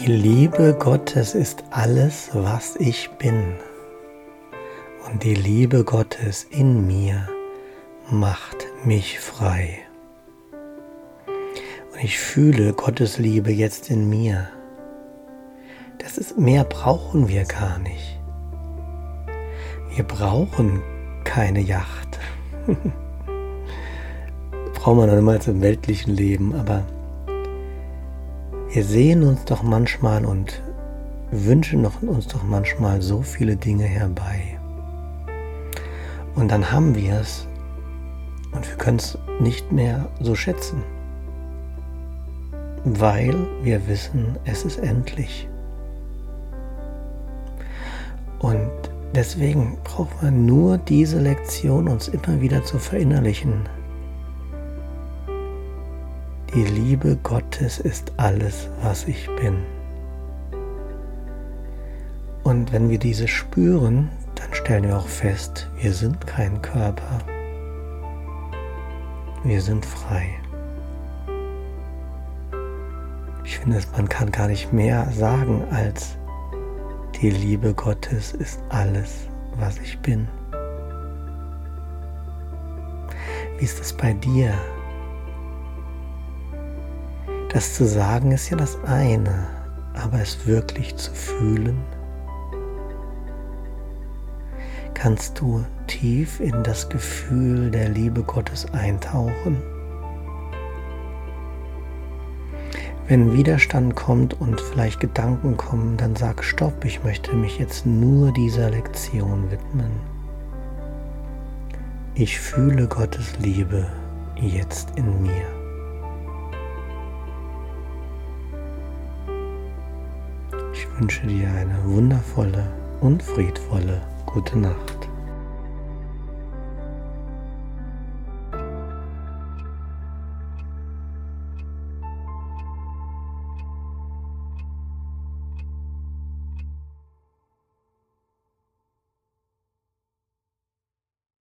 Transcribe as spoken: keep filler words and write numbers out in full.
Die Liebe Gottes ist alles, was ich bin. Und die Liebe Gottes in mir macht mich frei. Und ich fühle Gottes Liebe jetzt in mir. Das ist, mehr brauchen wir gar nicht. Wir brauchen keine Yacht. Braucht man dann mal im weltlichen Leben, aber wir sehen uns doch manchmal und wünschen uns doch manchmal so viele Dinge herbei. Und dann haben wir es und wir können es nicht mehr so schätzen, weil wir wissen, es ist endlich. Und deswegen braucht man nur diese Lektion, uns immer wieder zu verinnerlichen. Die Liebe Gottes ist alles, was ich bin. Und wenn wir diese spüren, dann stellen wir auch fest, wir sind kein Körper. Wir sind frei. Ich finde, man kann gar nicht mehr sagen als: Die Liebe Gottes ist alles, was ich bin. Wie ist es bei dir? Das zu sagen ist ja das eine, aber es wirklich zu fühlen. Kannst du tief in das Gefühl der Liebe Gottes eintauchen? Wenn Widerstand kommt und vielleicht Gedanken kommen, dann sag Stopp, ich möchte mich jetzt nur dieser Lektion widmen. Ich fühle Gottes Liebe jetzt in mir. Ich wünsche dir eine wundervolle und friedvolle gute Nacht.